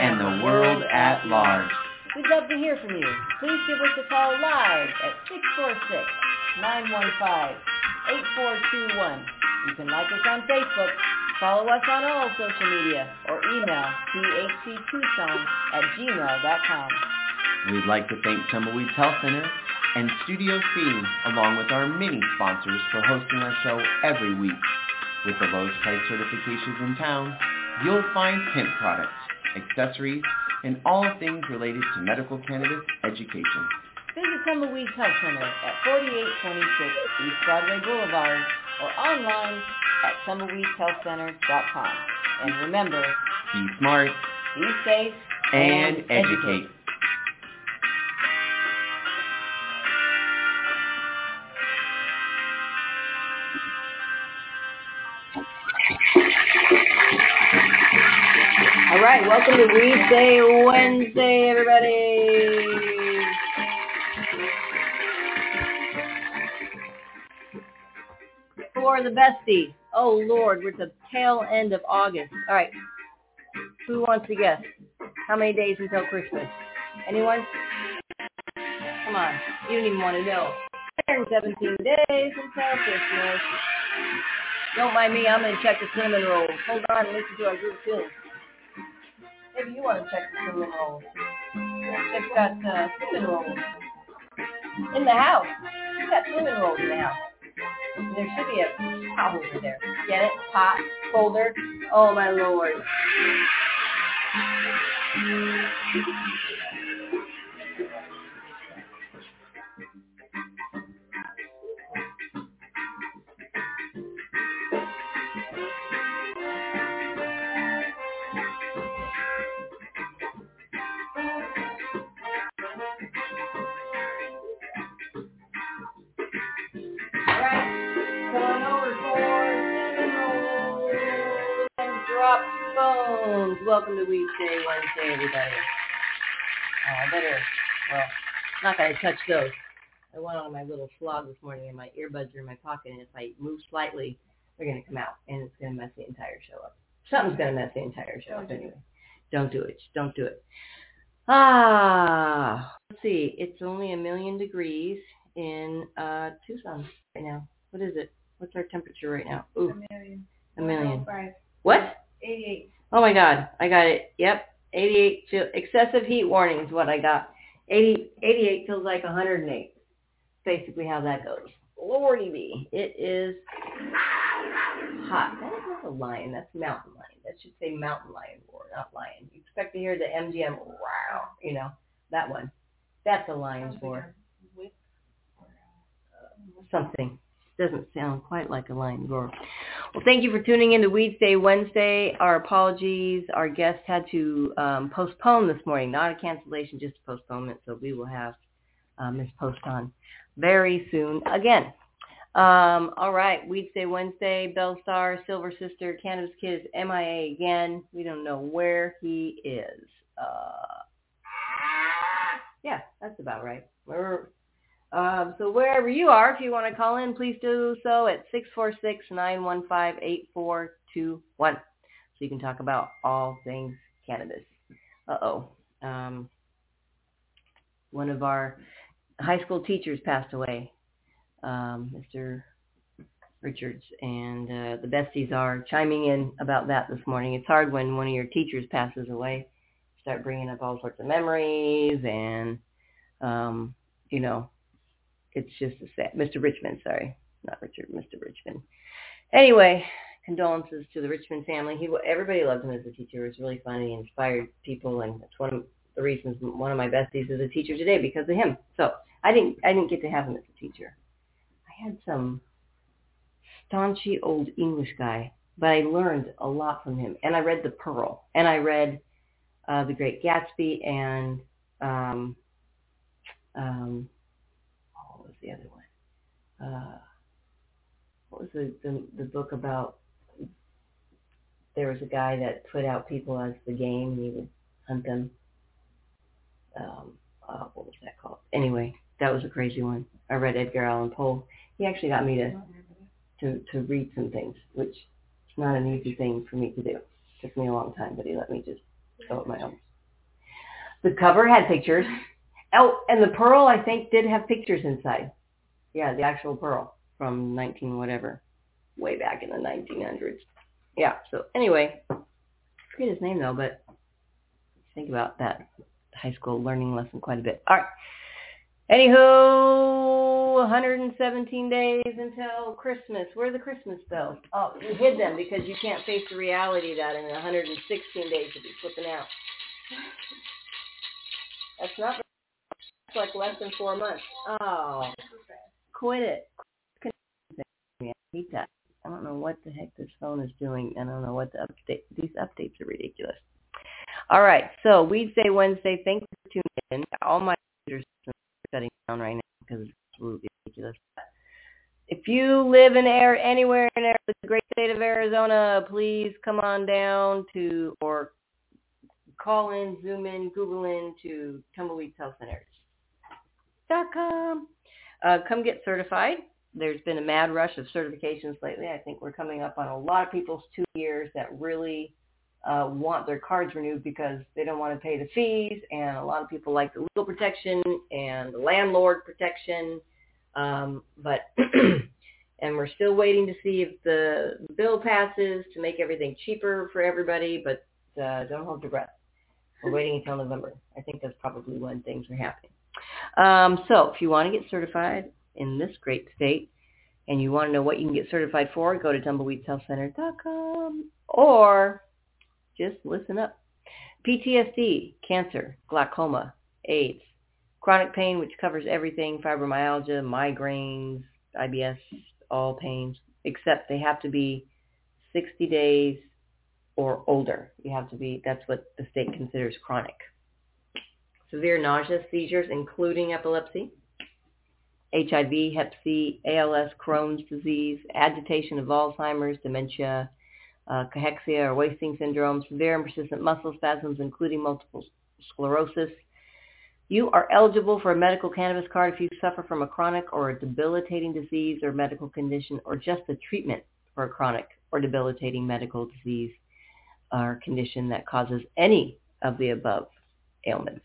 and the world at large. We'd love to hear from you. Please give us a call live at 646-915-8421. You can like us on Facebook, follow us on all social media, or email phctucson@gmail.com. We'd like to thank Tumbleweed Health Center and Studio C, along with our many sponsors, for hosting our show every week. With the lowest price certifications in town, you'll find hemp products, accessories, and all things related to medical cannabis education. Visit Summerweeds Health Center at 4826 East Broadway Boulevard or online at summerweedshealthcenter.com. And remember, be smart, be safe, and educate. All right, welcome to Weedsday Wednesday, everybody. For the bestie. Oh, Lord, we're at the tail end of August. All right. Who wants to guess? How many days until Christmas? Anyone? Come on. You don't even want to know. 117 days until Christmas. Don't mind me. I'm going to check the cinnamon rolls. Hold on and listen to our group tune. Maybe you want to check the cinnamon rolls. They've got cinnamon rolls in the house. They've got cinnamon rolls in the house. There should be a pot over there. Get it? Pot, folder. Oh, my Lord. Welcome to Weedsday Wednesday, everybody. Not going to touch those. I went on my little slog this morning, and my earbuds are in my pocket, and if I move slightly, they're going to come out, and it's going to mess the entire show up. Something's going to mess the entire show up anyway. Don't do it. Don't do it. Let's see. It's only 1,000,000 degrees in Tucson right now. What is it? What's our temperature right now? Ooh. 1,000,000. 1,000,000. What? 88. Oh, my God. I got it. Yep. 88. Excessive heat warning is what I got. 88 feels like 108. Basically how that goes. Lordy me. It is hot. That is not a lion. That's mountain lion. That should say mountain lion roar, not lion. You expect to hear the MGM, wow, you know, that one. That's a lion's roar. Something. Doesn't sound quite like a lion's roar. Well, thank you for tuning in to Weedsday Wednesday. Our apologies. Our guest had to postpone this morning. Not a cancellation, just a postponement. So we will have Ms. Post on very soon again. All right. Weedsday Wednesday, Belle Star, Silver Sister, Cannabis Kid is MIA again. We don't know where he is. Yeah, that's about right. So wherever you are, if you want to call in, please do so at 646-915-8421. So you can talk about all things cannabis. One of our high school teachers passed away, Mr. Richards, and the besties are chiming in about that this morning. It's hard when one of your teachers passes away. You start bringing up all sorts of memories and, you know, it's just a sad. Mr. Richmond, sorry. Not Richard, Mr. Richmond. Anyway, condolences to the Richmond family. Everybody loved him as a teacher. It was really funny. He inspired people, and that's one of the reasons one of my besties is a teacher today because of him. So I didn't get to have him as a teacher. I had some staunchy old English guy, but I learned a lot from him. And I read The Pearl, and I read The Great Gatsby, and what was the other one? What was the book about? There was a guy that put out people as the game, and he would hunt them. What was that called? Anyway, that was a crazy one. I read Edgar Allan Poe. He actually got me to read some things, which is not an easy thing for me to do. It took me a long time, but he let me just go at my own. The cover had pictures. Oh, and The Pearl, I think, did have pictures inside. Yeah, the actual Pearl from 19-whatever, way back in the 1900s. Yeah, so anyway, I forget his name, though, but think about that high school learning lesson quite a bit. All right. Anywho, 117 days until Christmas. Where are the Christmas bells? Oh, you hid them because you can't face the reality that in 116 days you'll be flipping out. That's not like less than 4 months. Oh, quit it. I hate that. I don't know what the heck this phone is doing. I don't know what the update. These updates are ridiculous. All right, so Weedsday Wednesday, thanks for tuning in. All my computers are shutting down right now because it's absolutely ridiculous. If you live in anywhere in the great state of Arizona, please come on down to, or call in, Zoom in, Google in to Tumbleweed Health Center. .com. Come get certified. There's been a mad rush of certifications lately. I think we're coming up on a lot of people's 2 years that really want their cards renewed because they don't want to pay the fees, and a lot of people like the legal protection and the landlord protection. And we're still waiting to see if the bill passes to make everything cheaper for everybody, but don't hold your breath. We're waiting until November. I think that's probably when things are happening. So if you want to get certified in this great state and you want to know what you can get certified for, go to tumbleweedshealthcenter.com or just listen up. PTSD, cancer, glaucoma, AIDS, chronic pain, which covers everything, fibromyalgia, migraines, IBS, all pains, except they have to be 60 days or older. You have to be, that's what the state considers chronic. Severe nausea, seizures, including epilepsy, HIV, Hep C, ALS, Crohn's disease, agitation of Alzheimer's, dementia, cachexia or wasting syndrome, severe and persistent muscle spasms, including multiple sclerosis. You are eligible for a medical cannabis card if you suffer from a chronic or a debilitating disease or medical condition, or just the treatment for a chronic or debilitating medical disease or condition that causes any of the above ailments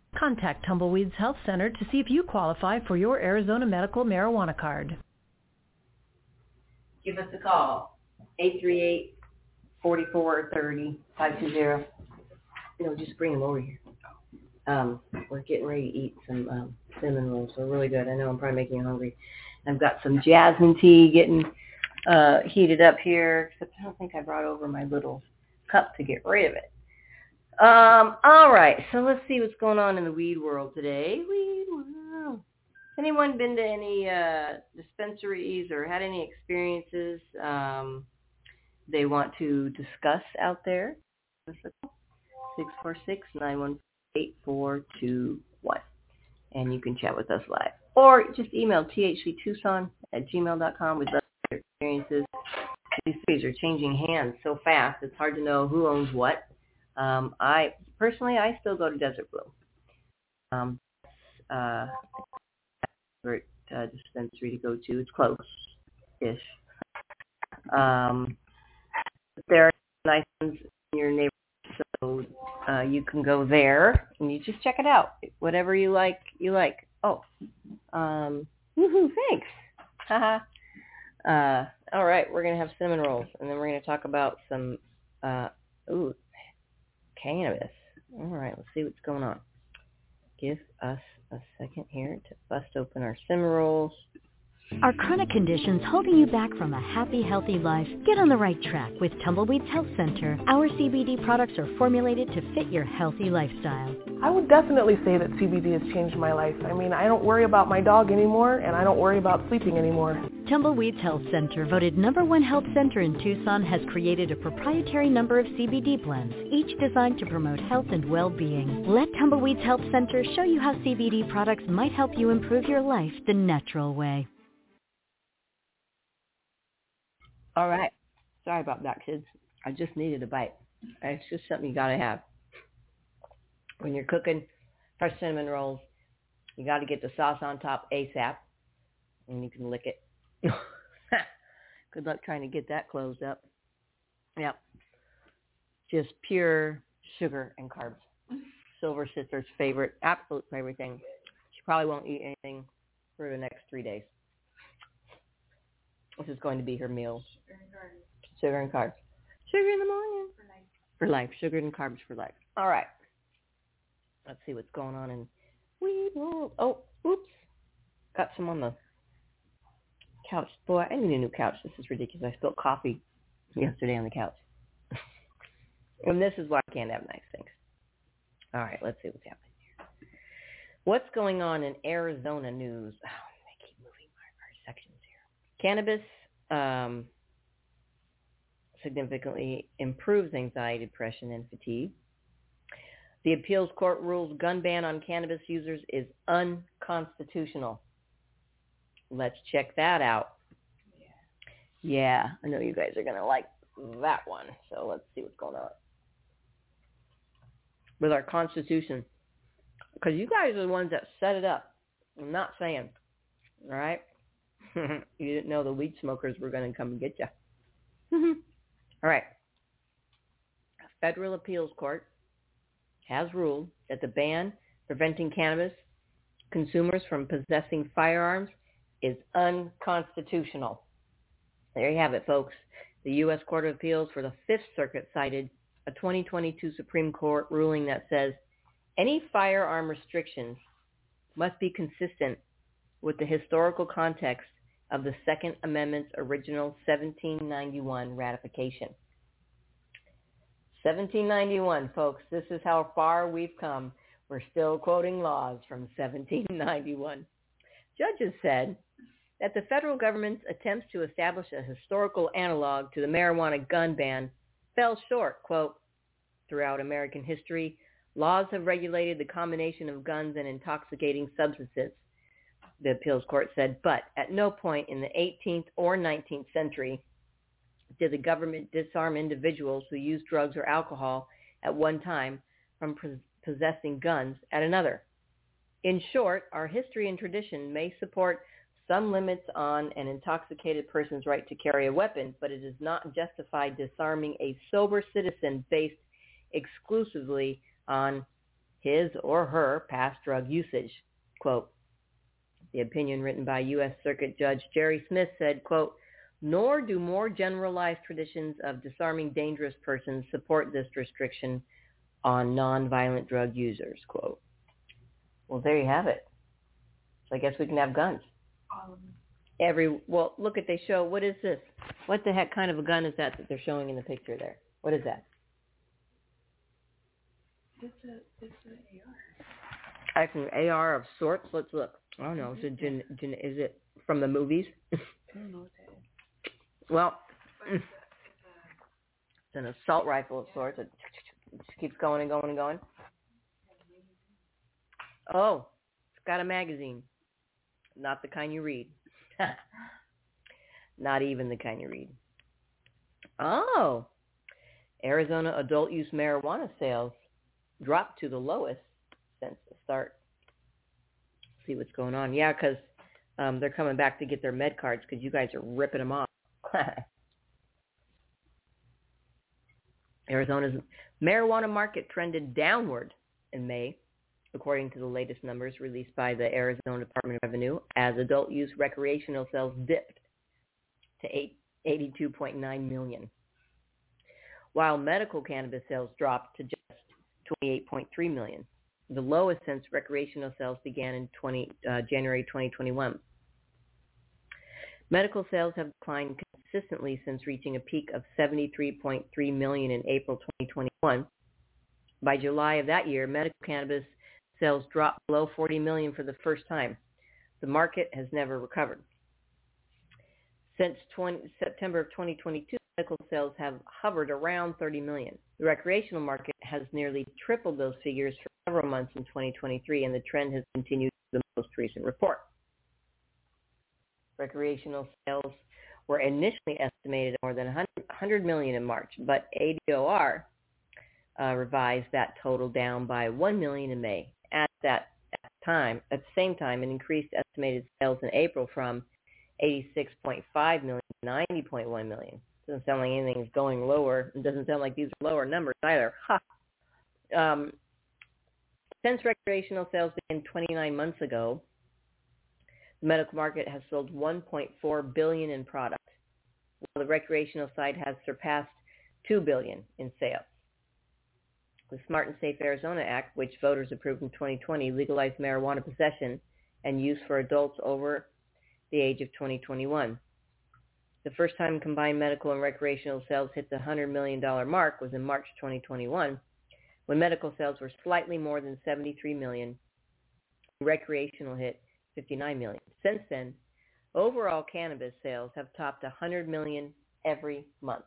Contact Tumbleweeds Health Center to see if you qualify for your Arizona medical marijuana card. Give us a call, 838-4430, 520. No, just bring them over here. We're getting ready to eat some cinnamon rolls. They're really good. I know I'm probably making you hungry. I've got some jasmine tea getting heated up here, except I don't think I brought over my little cup to get rid of it. All right, so let's see what's going on in the weed world today. Weed world. Anyone been to any dispensaries or had any experiences they want to discuss out there? 646-914-8421. And you can chat with us live. Or just email phctucson@gmail.com. We'd love your experiences. These things are changing hands so fast, it's hard to know who owns what. I still go to Desert Blue. Favorite dispensary to go to. It's close-ish. There are nice ones in your neighborhood, so you can go there and you just check it out. Whatever you like, you like. Oh, woohoo! Thanks. Haha. All right, we're gonna have cinnamon rolls, and then we're gonna talk about some cannabis. All right, let's see what's going on. give us a second here to bust open our cimarroles. Are chronic conditions holding you back from a happy, healthy life? Get on the right track with Tumbleweeds Health Center. Our CBD products are formulated to fit your healthy lifestyle. I would definitely say that CBD has changed my life. I mean, I don't worry about my dog anymore, and I don't worry about sleeping anymore. Tumbleweeds Health Center, voted number one health center in Tucson, has created a proprietary number of CBD blends, each designed to promote health and well-being. Let Tumbleweeds Health Center show you how CBD products might help you improve your life the natural way. All right. Sorry about that, kids. I just needed a bite. It's just something you got to have. When you're cooking fresh cinnamon rolls, you got to get the sauce on top ASAP, and you can lick it. Good luck trying to get that closed up. Yep. Just pure sugar and carbs. Silver sister's favorite, absolute favorite thing. She probably won't eat anything for the next 3 days. This is going to be her meal. Sugar and carbs. Sugar in the morning. For life. Sugar and carbs for life. All right. Let's see what's going on in Weed World. Oh, oops. Got some on the couch. Boy, I need a new couch. This is ridiculous. I spilled coffee yesterday on the couch. And this is why I can't have nice things. All right. Let's see what's happening here. What's going on in Arizona news? Oh, they keep moving our sections here. Cannabis significantly improves anxiety, depression, and fatigue. The appeals court rules gun ban on cannabis users is unconstitutional. Let's check that out. Yeah, I know you guys are going to like that one. So let's see what's going on with our Constitution. Because you guys are the ones that set it up. I'm not saying. All right? You didn't know the weed smokers were going to come and get you. All right. A federal appeals court has ruled that the ban preventing cannabis consumers from possessing firearms is unconstitutional. There you have it, folks. The U.S. Court of Appeals for the Fifth Circuit cited a 2022 Supreme Court ruling that says any firearm restrictions must be consistent with the historical context of the Second Amendment's original 1791 ratification. 1791, folks, this is how far we've come. We're still quoting laws from 1791. Judges said that the federal government's attempts to establish a historical analog to the marijuana gun ban fell short. Quote, throughout American history, laws have regulated the combination of guns and intoxicating substances, the appeals court said, but at no point in the 18th or 19th century did the government disarm individuals who used drugs or alcohol at one time from possessing guns at another. In short, our history and tradition may support some limits on an intoxicated person's right to carry a weapon, but it does not justify disarming a sober citizen based exclusively on his or her past drug usage. Quote, the opinion written by U.S. Circuit Judge Jerry Smith said, quote, nor do more generalized traditions of disarming dangerous persons support this restriction on nonviolent drug users, quote. Well, there you have it. So I guess we can have guns. Well, look at they show. What is this? What the heck kind of a gun is that they're showing in the picture there? What is that? It's an AR. It's an AR of sorts. Let's look. I don't know. Is it from the movies? I don't know what that is. Well, it's an assault rifle of sorts. It just keeps going and going and going. Oh, it's got a magazine. Not the kind you read. Not even the kind you read. Oh, Arizona adult use marijuana sales dropped to the lowest since the start. See what's going on. Yeah, because they're coming back to get their med cards because you guys are ripping them off. Arizona's marijuana market trended downward in May, according to the latest numbers released by the Arizona Department of Revenue, as adult use recreational sales dipped to 82.9 million, while medical cannabis sales dropped to just 28.3 million. the lowest since recreational sales began in January 2021. Medical sales have declined consistently since reaching a peak of $73.3 million in April 2021. By July of that year, medical cannabis sales dropped below $40 million for the first time. The market has never recovered. Since September of 2022, medical sales have hovered around $30 million. The recreational market has nearly tripled those figures for several months in 2023, and the trend has continued in the most recent report. Recreational sales were initially estimated at more than $100 million in March, but ADOR revised that total down by $1 million in May. At the same time, an increased estimated sales in April from $86.5 million to $90.1 million. Doesn't sound like anything is going lower. It doesn't sound like these are lower numbers either. Since recreational sales began 29 months ago, the medical market has sold $1.4 billion in product, while the recreational side has surpassed $2 billion in sales. The Smart and Safe Arizona Act, which voters approved in 2020, legalized marijuana possession and use for adults over the age of 2021. The first time combined medical and recreational sales hit the $100 million mark was in March 2021, when medical sales were slightly more than $73 million, recreational hit $59 million. Since then, overall cannabis sales have topped $100 million every month.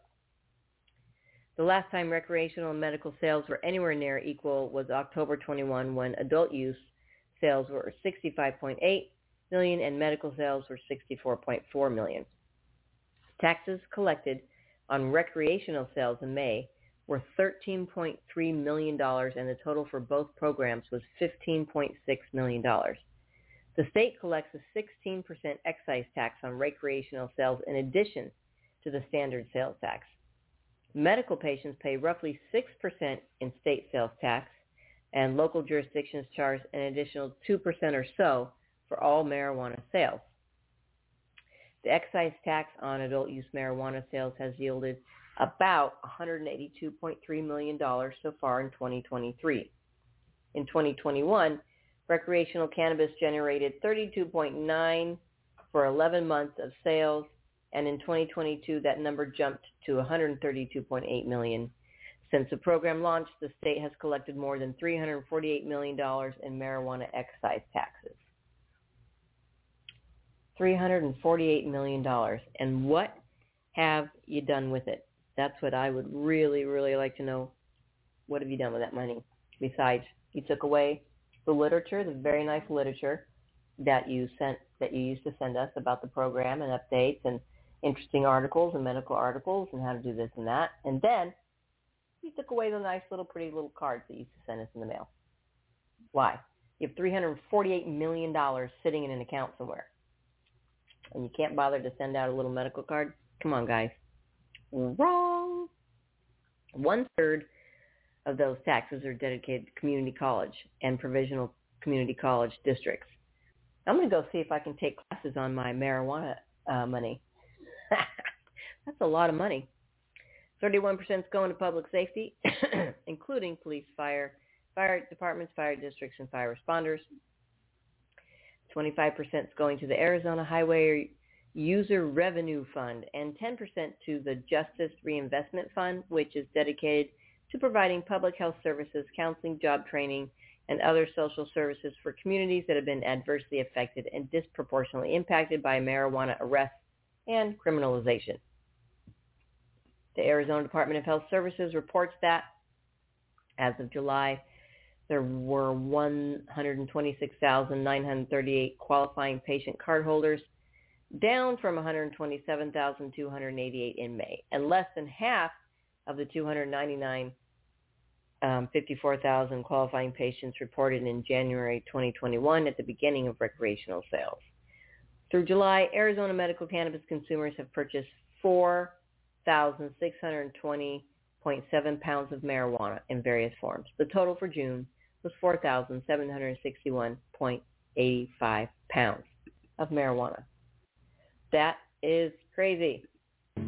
The last time recreational and medical sales were anywhere near equal was October 21, when adult use sales were $65.8 million and medical sales were $64.4 million. Taxes collected on recreational sales in May were $13.3 million, and the total for both programs was $15.6 million. The state collects a 16% excise tax on recreational sales in addition to the standard sales tax. Medical patients pay roughly 6% in state sales tax, and local jurisdictions charge an additional 2% or so for all marijuana sales. The excise tax on adult-use marijuana sales has yielded about $182.3 million so far in 2023. In 2021, recreational cannabis generated $32.9 for 11 months of sales, and in 2022, that number jumped to $132.8 million. Since the program launched, the state has collected more than $348 million in marijuana excise taxes. $348 million. And what have you done with it? That's what I would really, really like to know. What have you done with that money? Besides, you took away the literature, the very nice literature that you used to send us about the program and updates and interesting articles and medical articles and how to do this and that. And then you took away the nice little pretty little cards that you used to send us in the mail. Why? You have $348 million sitting in an account somewhere, and you can't bother to send out a little medical card? Come on, guys. Wrong. 1/3 of those taxes are dedicated to community college and provisional community college districts. I'm going to go see if I can take classes on my marijuana money. That's a lot of money. 31% is going to public safety, including police, fire departments, fire districts, and fire responders. 25% is going to the Arizona Highway User Revenue Fund, and 10% to the Justice Reinvestment Fund, which is dedicated to providing public health services, counseling, job training, and other social services for communities that have been adversely affected and disproportionately impacted by marijuana arrests and criminalization. The Arizona Department of Health Services reports that, as of July, there were 126,938 qualifying patient cardholders, down from 127,288 in May, and less than half of the 54,000 qualifying patients reported in January 2021 at the beginning of recreational sales. Through July, Arizona medical cannabis consumers have purchased 4,620.7 pounds of marijuana in various forms. The total for June was 4,761.85 pounds of marijuana. That is crazy.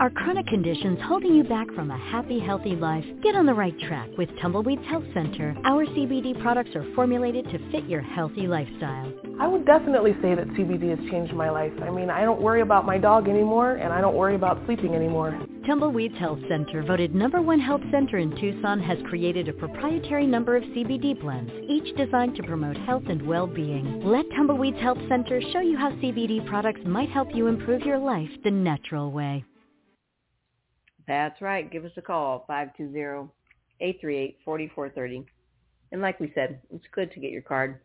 Are chronic conditions holding you back from a happy, healthy life? Get on the right track with Tumbleweeds Health Center. Our CBD products are formulated to fit your healthy lifestyle. I would definitely say that CBD has changed my life. I mean, I don't worry about my dog anymore, and I don't worry about sleeping anymore. Tumbleweeds Health Center, voted number one health center in Tucson, has created a proprietary number of CBD blends, each designed to promote health and well-being. Let Tumbleweeds Health Center show you how CBD products might help you improve your life the natural way. That's right. Give us a call, 520-838-4430. And like we said, it's good to get your card,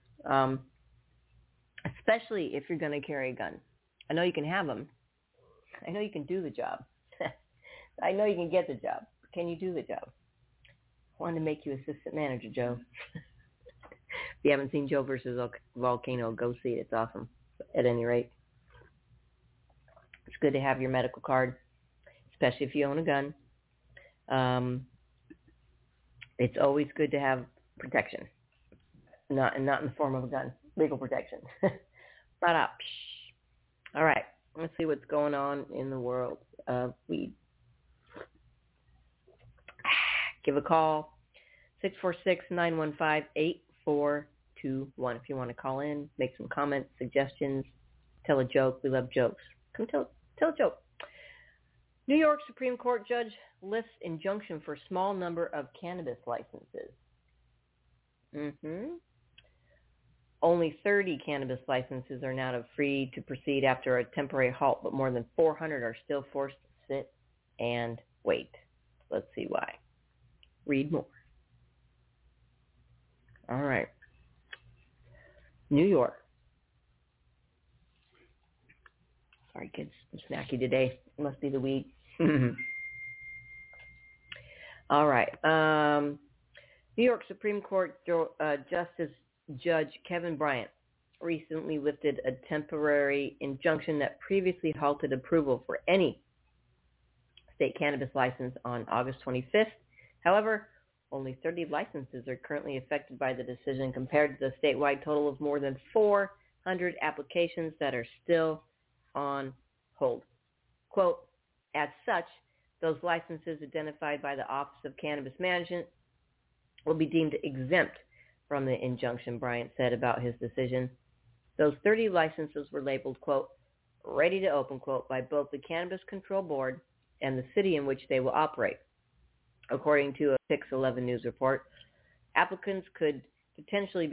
especially if you're going to carry a gun. I know you can have them. I know you can do the job. I know you can get the job. Can you do the job? I wanted to make you assistant manager, Joe. If you haven't seen Joe versus Volcano, go see it. It's awesome. At any rate, it's good to have your medical card, especially if you own a gun. It's always good to have protection, not in the form of a gun, legal protection. Ba-da-psh. All right, let's see what's going on in the world of weed. Give a call, 646-915-8421 if you want to call in, make some comments, suggestions, tell a joke. We love jokes. Come tell a joke. New York Supreme Court judge lifts injunction for small number of cannabis licenses. Only 30 cannabis licenses are now free to proceed after a temporary halt, but more than 400 are still forced to sit and wait. Let's see why. Read more. All right. New York. Sorry, kids. I'm snacky today. It must be the weed. All right. New York Supreme Court Justice Judge Kevin Bryant recently lifted a temporary injunction that previously halted approval for any state cannabis license on August 25th. However, only 30 licenses are currently affected by the decision compared to the statewide total of more than 400 applications that are still on hold. Quote, as such, those licenses identified by the Office of Cannabis Management will be deemed exempt from the injunction, Bryant said about his decision. Those 30 licenses were labeled, quote, ready to open, quote, by both the Cannabis Control Board and the city in which they will operate. According to a 6/11 News report, applicants could potentially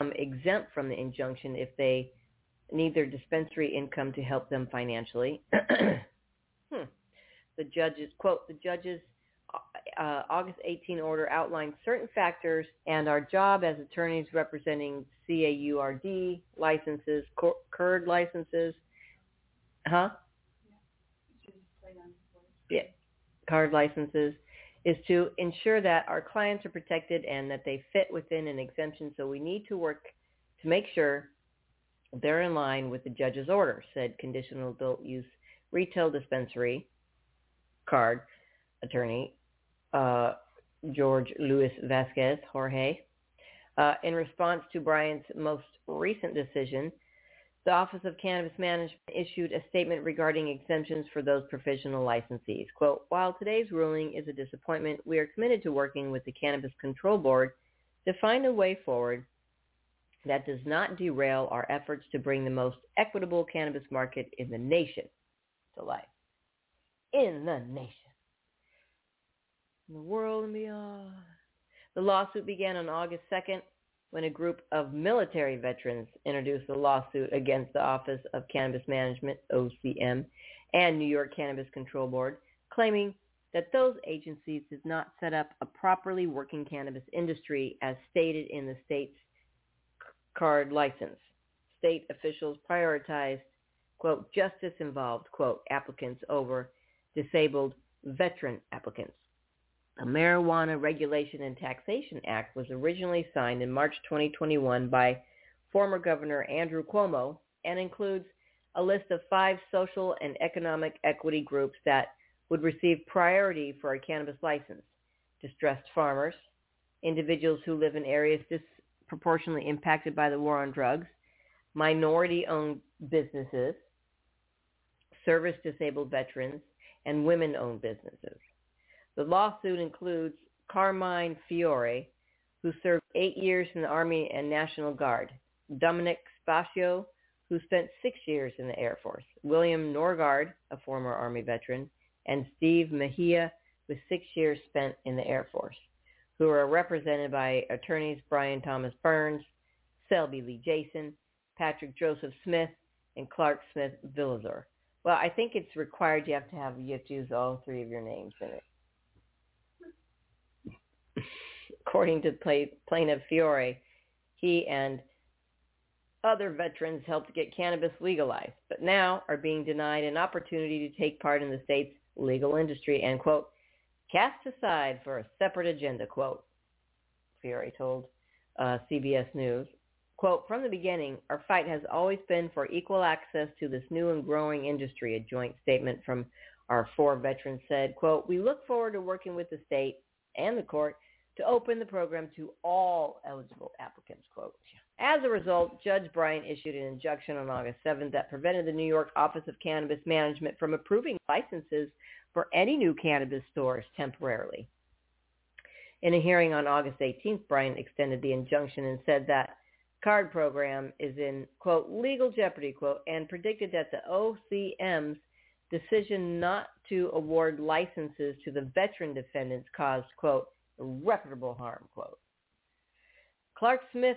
become exempt from the injunction if they need their dispensary income to help them financially. The judge's, quote, the judge's August 18 order outlines certain factors, and our job as attorneys representing CAURD licenses, CURD licenses, CURD licenses, is to ensure that our clients are protected and that they fit within an exemption. So we need to work to make sure they're in line with the judge's order, said conditional adult use retail dispensary card attorney George Luis Vasquez, Jorge. In response to Bryant's most recent decision, the Office of Cannabis Management issued a statement regarding exemptions for those provisional licensees. Quote, while today's ruling is a disappointment, we are committed to working with the Cannabis Control Board to find a way forward that does not derail our efforts to bring the most equitable cannabis market in the nation to life. In the nation. In the world and beyond. The lawsuit began on August 2nd. When a group of military veterans introduced a lawsuit against the Office of Cannabis Management, OCM, and New York Cannabis Control Board, claiming that those agencies did not set up a properly working cannabis industry as stated in the state's card license. State officials prioritized, quote, justice-involved, quote, applicants over disabled veteran applicants. The Marijuana Regulation and Taxation Act was originally signed in March 2021 by former Governor Andrew Cuomo and includes a list of 5 social and economic equity groups that would receive priority for a cannabis license. Distressed farmers, individuals who live in areas disproportionately impacted by the war on drugs, minority-owned businesses, service-disabled veterans, and women-owned businesses. The lawsuit includes Carmine Fiore, who served 8 years in the Army and National Guard, Dominic Spaccio, who spent 6 years in the Air Force, William Norgard, a former Army veteran, and Steve Mejia, with 6 years spent in the Air Force, who are represented by attorneys Brian Thomas Burns, Selby Lee Jason, Patrick Joseph Smith, and Clark Smith Villazor. Well, I think it's required you have to use all three of your names in it. According to Plaintiff Fiore, he and other veterans helped get cannabis legalized, but now are being denied an opportunity to take part in the state's legal industry and, quote, cast aside for a separate agenda, quote, Fiore told CBS News. Quote, from the beginning, our fight has always been for equal access to this new and growing industry, a joint statement from our four veterans said, quote, we look forward to working with the state and the court to open the program to all eligible applicants, quote. As a result, Judge Bryant issued an injunction on August 7th that prevented the New York Office of Cannabis Management from approving licenses for any new cannabis stores temporarily. In a hearing on August 18th, Bryant extended the injunction and said that CURD program is in, quote, legal jeopardy, quote, and predicted that the OCM's decision not to award licenses to the veteran defendants caused, quote, irreparable harm, quote. Clark Smith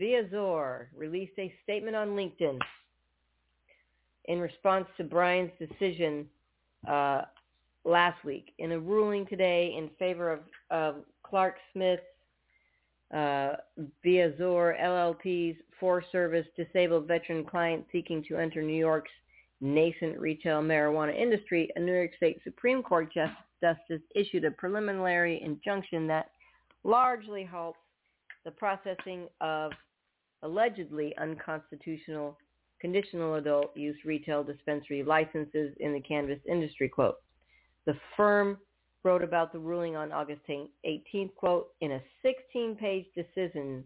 Villazor released a statement on LinkedIn in response to Brian's decision last week. In a ruling today in favor of Clark Smith Villazor LLP's for-service disabled veteran client seeking to enter New York's nascent retail marijuana industry, a New York State Supreme Court Justice issued a preliminary injunction that largely halts the processing of allegedly unconstitutional conditional adult use retail dispensary licenses in the cannabis industry, quote. The firm wrote about the ruling on August 18th, quote, in a 16-page decision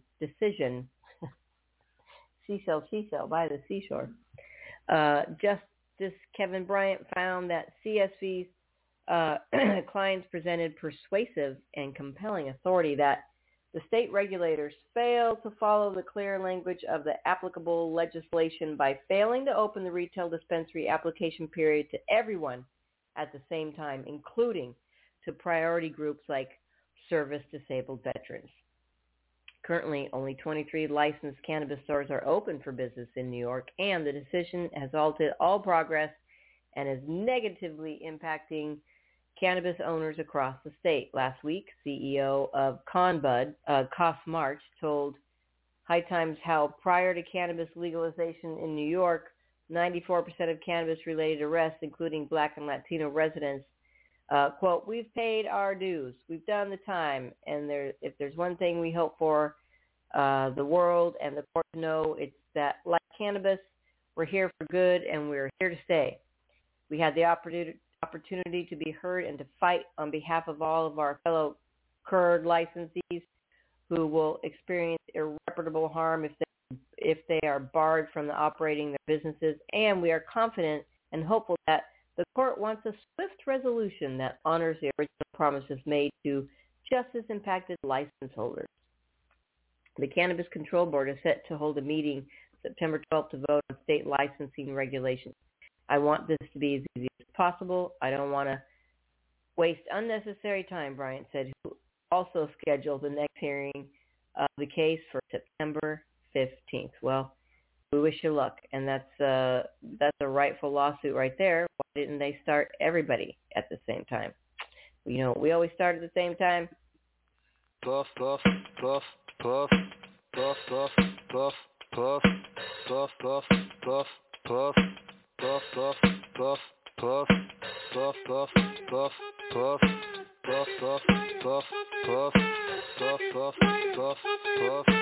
sea cell by the seashore. Justice Kevin Bryant found that CSV's clients presented persuasive and compelling authority that the state regulators failed to follow the clear language of the applicable legislation by failing to open the retail dispensary application period to everyone at the same time, including to priority groups like service-disabled veterans. Currently, only 23 licensed cannabis stores are open for business in New York, and the decision has halted all progress and is negatively impacting cannabis owners across the state. Last week, CEO of ConBud, Koss March, told High Times how prior to cannabis legalization in New York, 94% of cannabis-related arrests, including Black and Latino residents, quote, we've paid our dues, we've done the time, and if there's one thing we hope for the world and the court to know, it's that, like cannabis, we're here for good and we're here to stay. We had the opportunity to be heard and to fight on behalf of all of our fellow CURD licensees who will experience irreparable harm if they are barred from operating their businesses, and we are confident and hopeful that the court wants a swift resolution that honors the original promises made to justice-impacted license holders. The Cannabis Control Board is set to hold a meeting September 12th to vote on state licensing regulations. I want this to be as easy as possible. I don't want to waste unnecessary time, Bryant said, who also scheduled the next hearing of the case for September 15th. Well, we wish you luck, and that's a rightful lawsuit right there. Why didn't they start everybody at the same time? You know, we always start at the same time. Puff, puff, puff, puff, puff, puff, puff, puff, puff, puff, puff, puff, puff, puff, puff, puff, puff, puff, puff, puff, puff, puff, puff, puff, puff, puff, puff, puff, puff, puff.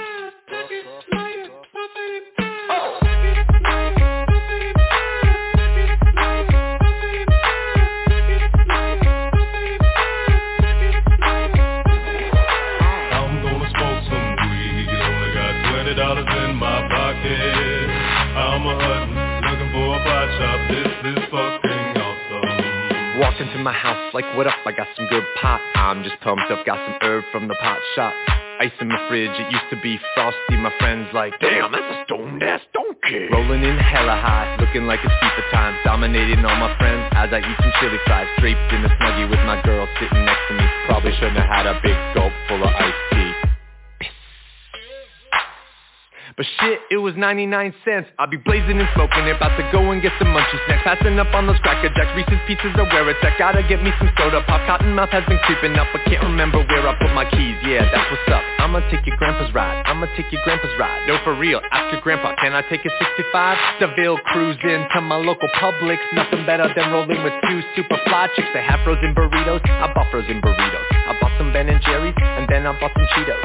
walking to my house like, what up, I got some good pot. I'm just pumped up, got some herb from the pot shop. Ice in the fridge, it used to be frosty. My friends like, damn, that's a stoned ass donkey. Rolling in hella high, looking like it's FIFA time. Dominating all my friends as I eat some chili fries. Draped in a Snuggie with my girl sitting next to me. Probably shouldn't have had a big gulp full of iced tea. But shit, it was 99 cents. I'll be blazing and smoking it, about to go and get some munchies next. Passing up on those Cracker Jacks, Reese's Pieces are where it's at. Gotta get me some soda pop, Cottonmouth has been creeping up. I can't remember where I put my keys, yeah, that's what's up. I'ma take your grandpa's ride, I'ma take your grandpa's ride. No, for real, ask your grandpa, can I take a 65? Deville cruising to my local Publix. Nothing better than rolling with two super fly chicks. They have frozen burritos, I bought frozen burritos. I bought some Ben & Jerry's, and then I bought some Cheetos.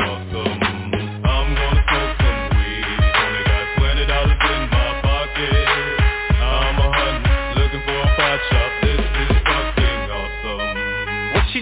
awesome. I'm gonna smoke some weed, only got $20 in my pocket. I'm a huntin', looking for a pot shop, this is fucking. What you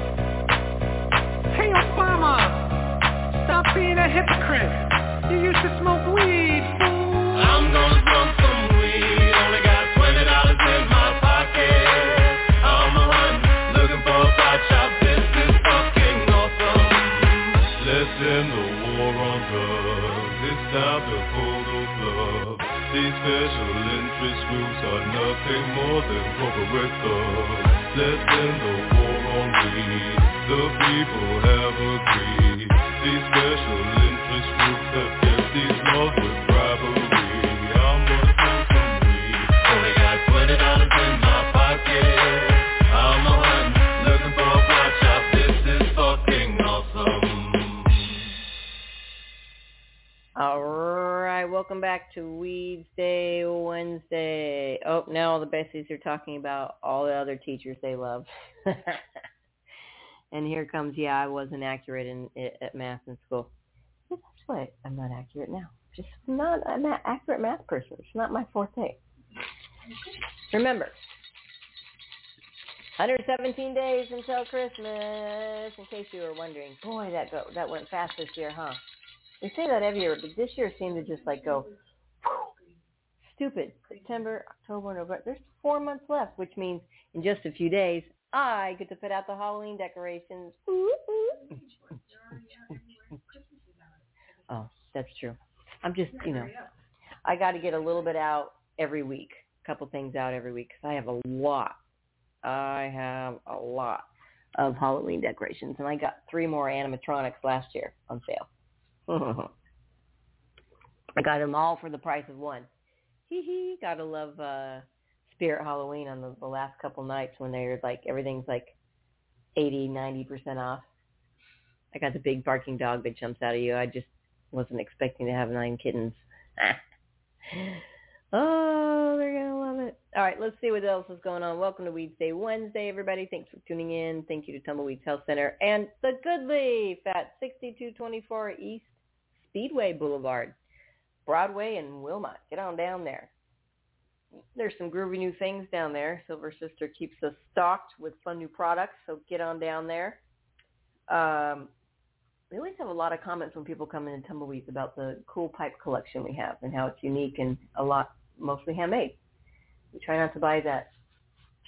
Hey Obama, stop being a hypocrite. You used to smoke weed, fool. I'm gonna smoke some weed, only got $20 in my pocket. I'm a hunt, looking for a pot shop, this is fucking awesome. Let's end the war on drugs, it's time to pull the plug. These special interest groups are nothing more than corporate thugs. Let's end the war on weed, the people have agreed. These special interest groups have kept these laws with bribery. I'm gonna smoke some weed, only got $20 in my pocket. I'm a hunt, looking for a pot shop, this is fucking awesome. Alright, welcome back to Weedsday Wednesday. Oh, now all the besties are talking about all the other teachers they love. And here comes, yeah, I wasn't accurate at math in school. That's why I'm not accurate now. Just not an accurate math person. It's not my forte. Remember, 117 days until Christmas, in case you were wondering. Boy, that went fast this year, huh? We say that every year, but this year seemed to just like go, whew, stupid. September, October, November. There's 4 months left, which means in just a few days, I get to put out the Halloween decorations. Ooh. Oh, that's true. I'm just, you know, I got to get a little bit out every week, a couple things out every week, because I have a lot. I have a lot of Halloween decorations, and I got 3 more animatronics last year on sale. I got them all for the price of one. Hee hee, gotta love Spirit Halloween on the last couple nights when they're like, everything's like 80, 90% off. I got the big barking dog that jumps out of you. I just wasn't expecting to have 9 kittens. Oh, they're going to love it. All right, let's see what else is going on. Welcome to Weedsday Wednesday, everybody. Thanks for tuning in. Thank you to Tumbleweed Health Center and the Good Leaf at 6224 East Speedway Boulevard, Broadway and Wilmot. Get on down there. There's some groovy new things down there. Silver Sister keeps us stocked with fun new products, so get on down there. We always have a lot of comments when people come in and Tumbleweeds about the cool pipe collection we have and how it's unique and a lot mostly handmade. We try not to buy that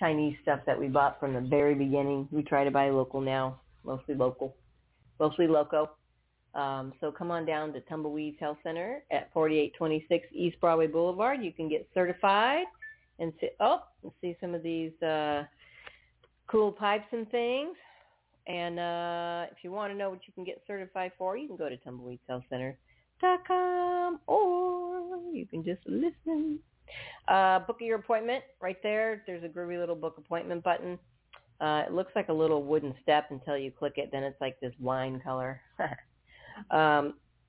Chinese stuff that we bought from the very beginning. We try to buy local now, mostly loco. So come on down to Tumbleweed Health Center at 4826 East Broadway Boulevard. You can get certified and see some of these cool pipes and things. And if you want to know what you can get certified for, you can go to tumbleweedhealthcenter.com, or you can just listen. Book your appointment right there. There's a groovy little book appointment button. It looks like a little wooden step until you click it. Then it's like this wine color.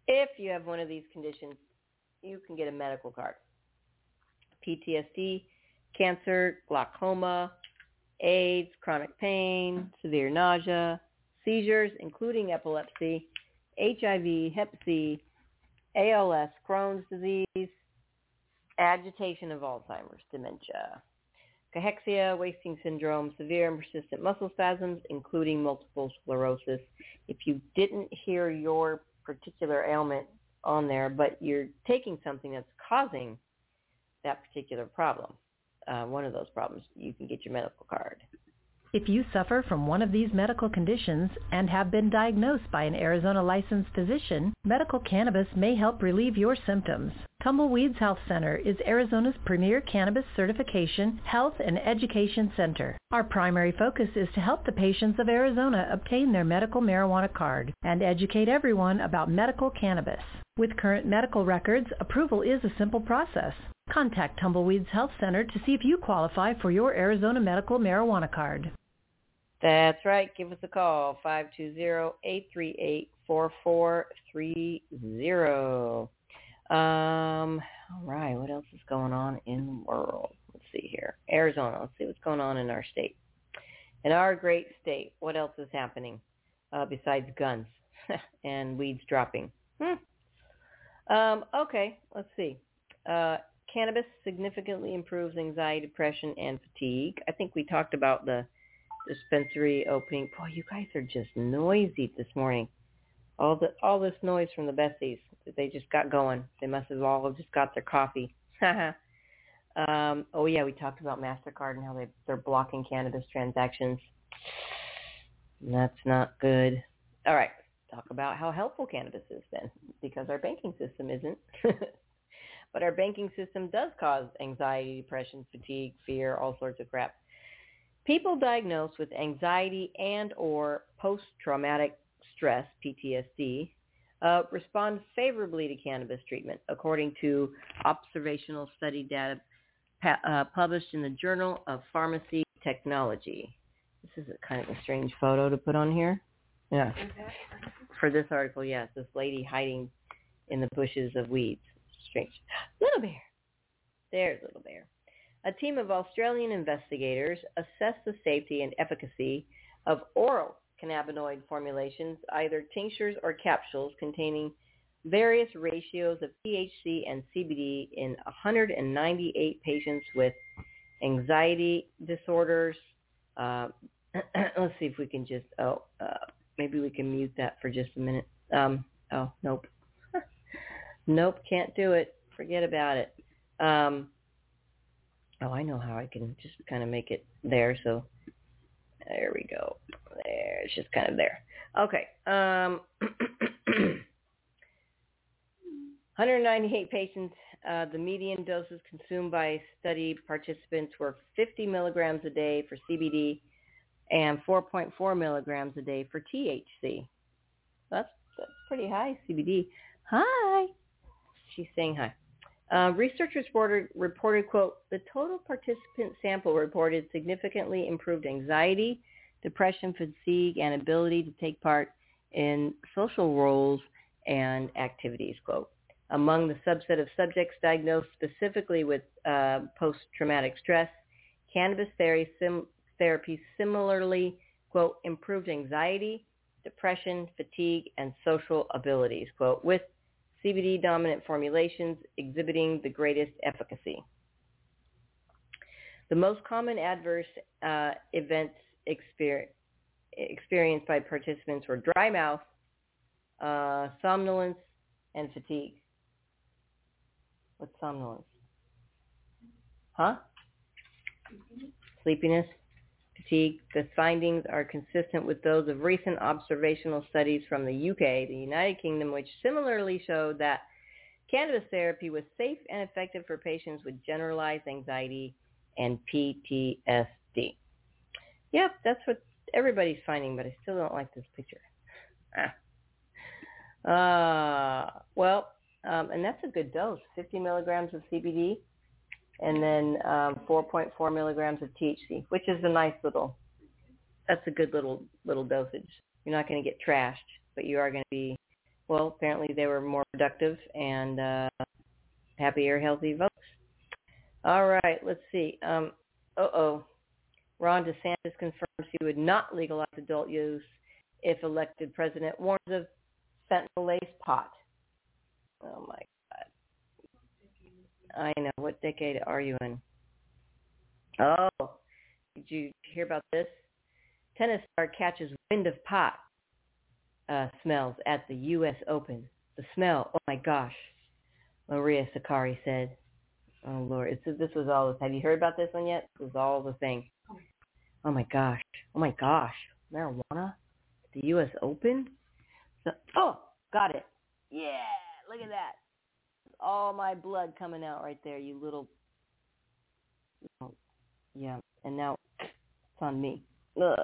If you have one of these conditions, you can get a medical card. PTSD, cancer, glaucoma, AIDS, chronic pain, severe nausea, seizures, including epilepsy, HIV, Hep C, ALS, Crohn's disease, agitation of Alzheimer's, dementia, cachexia, wasting syndrome, severe and persistent muscle spasms, including multiple sclerosis. If you didn't hear your particular ailment on there, but you're taking something that's causing that particular problem, one of those problems, you can get your medical card. If you suffer from one of these medical conditions and have been diagnosed by an Arizona licensed physician, medical cannabis may help relieve your symptoms. Tumbleweeds Health Center is Arizona's premier cannabis certification, health, and education center. Our primary focus is to help the patients of Arizona obtain their medical marijuana card and educate everyone about medical cannabis. With current medical records, approval is a simple process. Contact Tumbleweeds Health Center to see if you qualify for your Arizona medical marijuana card. That's right. Give us a call, 520-838-4430. All right. What else is going on in the world? Let's see here. Arizona. Let's see what's going on in our state. In our great state, what else is happening besides guns and weeds dropping? Okay. Let's see. Cannabis significantly improves anxiety, depression, and fatigue. I think we talked about the dispensary opening. Boy, you guys are just noisy this morning. All this noise from the Bessies. They just got going. They must have all just got their coffee. Oh yeah, we talked about MasterCard and how they're blocking cannabis transactions. That's not good. All right, talk about how helpful cannabis is then, because our banking system isn't. But our banking system does cause anxiety, depression, fatigue, fear, all sorts of crap. People diagnosed with anxiety and or post-traumatic stress, PTSD, respond favorably to cannabis treatment, according to observational study data published in the Journal of Pharmacy Technology. This is a kind of a strange photo to put on here. Yeah. For this article, yes, this lady hiding in the bushes of weeds. Strange. Little Bear. There's Little Bear. A team of Australian investigators assessed the safety and efficacy of oral cannabinoid formulations, either tinctures or capsules, containing various ratios of THC and CBD in 198 patients with anxiety disorders. Let's see if we can just, maybe we can mute that for just a minute. Nope. Nope, can't do it. Forget about it. I know how I can just kind of make it there. So there we go. There, it's just kind of there. Okay. 198 patients. The median doses consumed by study participants were 50 milligrams a day for CBD and 4.4 milligrams a day for THC. That's pretty high, CBD. Hi. She's saying hi. Researchers reported, quote, the total participant sample reported significantly improved anxiety, depression, fatigue, and ability to take part in social roles and activities, quote. Among the subset of subjects diagnosed specifically with post-traumatic stress, cannabis therapy similarly, quote, improved anxiety, depression, fatigue, and social abilities, quote, with CBD-dominant formulations exhibiting the greatest efficacy. The most common adverse events experienced by participants were dry mouth, somnolence, and fatigue. What's somnolence? Huh? sleepiness, fatigue. The findings are consistent with those of recent observational studies from the UK, the United Kingdom, which similarly showed that cannabis therapy was safe and effective for patients with generalized anxiety and PTSD. Yep, that's what everybody's finding, but I still don't like this picture. And that's a good dose, 50 milligrams of CBD and then 4.4 milligrams of THC, which is a nice little, that's a good little dosage. You're not going to get trashed, but you are going to be, well, apparently they were more productive and happier, healthy folks. All right, let's see. Ron DeSantis confirms he would not legalize adult use if elected president, warns of fentanyl-laced pot. Oh, my God. I know. What decade are you in? Oh, did you hear about this? Tennis star catches wind of pot smells at the U.S. Open. The smell, oh, my gosh, Maria Sakkari said. Oh, Lord. This was all this. Have you heard about this one yet? This was all the thing. Oh, my gosh. Oh, my gosh. Marijuana? The U.S. Open? Got it. Yeah. Look at that. All my blood coming out right there, you little. Yeah. And now it's on me. Ugh.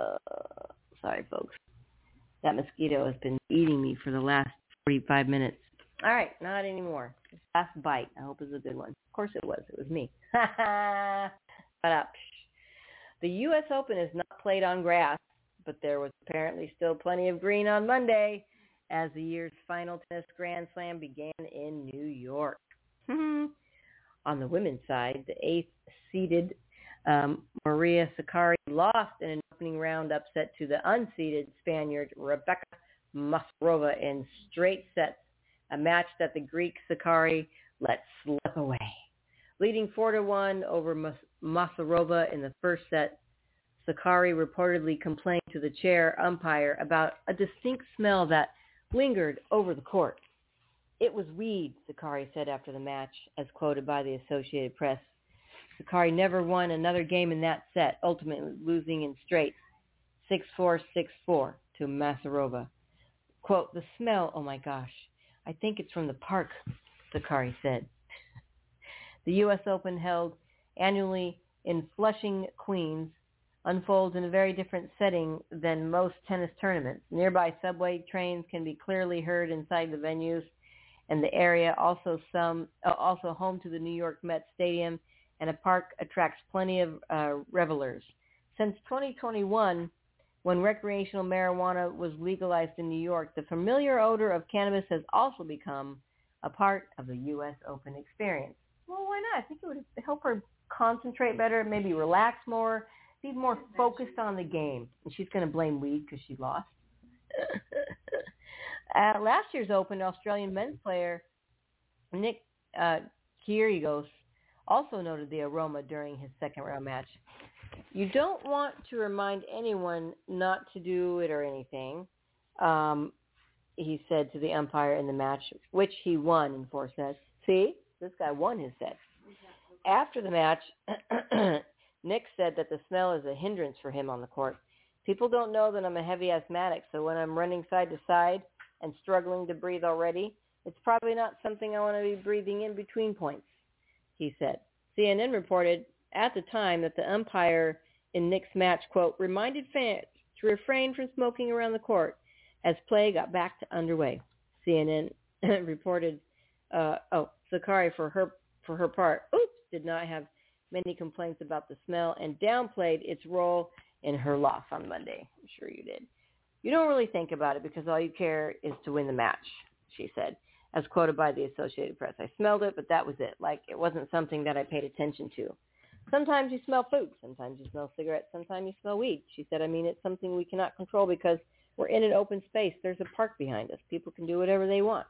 Sorry, folks. That mosquito has been eating me for the last 45 minutes. All right. Not anymore. This last bite. I hope it's a good one. Of course it was. It was me. Shut up. The U.S. Open is not played on grass, but there was apparently still plenty of green on Monday as the year's final tennis grand slam began in New York. On the women's side, the eighth-seeded Maria Sakkari lost in an opening round upset to the unseeded Spaniard Rebeka Masarova in straight sets, a match that the Greek Sakkari let slip away, leading 4-1 over Masarova in the first set. Sakkari reportedly complained to the chair umpire about a distinct smell that lingered over the court. It was weed, Sakkari said after the match, as quoted by the Associated Press. Sakkari never won another game in that set, ultimately losing in straight 6-4, 6-4 to Masarova. Quote, the smell, oh my gosh, I think it's from the park, Sakkari said. The U.S. Open, held annually in Flushing, Queens, unfolds in a very different setting than most tennis tournaments. Nearby subway trains can be clearly heard inside the venues, and the area also home to the New York Mets Stadium, and a park attracts plenty of revelers. Since 2021, when recreational marijuana was legalized in New York, the familiar odor of cannabis has also become a part of the U.S. Open experience. Well, why not? I think it would help her concentrate better, maybe relax more. She's more focused on the game, and she's going to blame weed because she lost. At last year's Open, Australian men's player Nick Kyrgios also noted the aroma during his second-round match. You don't want to remind anyone not to do it or anything, he said to the umpire in the match, which he won in 4 sets. See? This guy won his set. After the match, Nick said that the smell is a hindrance for him on the court. People don't know that I'm a heavy asthmatic, so when I'm running side to side and struggling to breathe already, it's probably not something I want to be breathing in between points, he said. CNN reported at the time that the umpire in Nick's match, quote, reminded fans to refrain from smoking around the court as play got back to underway. CNN reported, Sakkari for her part, did not have many complaints about the smell and downplayed its role in her loss on Monday. I'm sure you did. You don't really think about it because all you care is to win the match, she said, as quoted by the Associated Press. I smelled it, but that was it. Like, it wasn't something that I paid attention to. Sometimes you smell food. Sometimes you smell cigarettes. Sometimes you smell weed. She said, it's something we cannot control because we're in an open space. There's a park behind us. People can do whatever they want.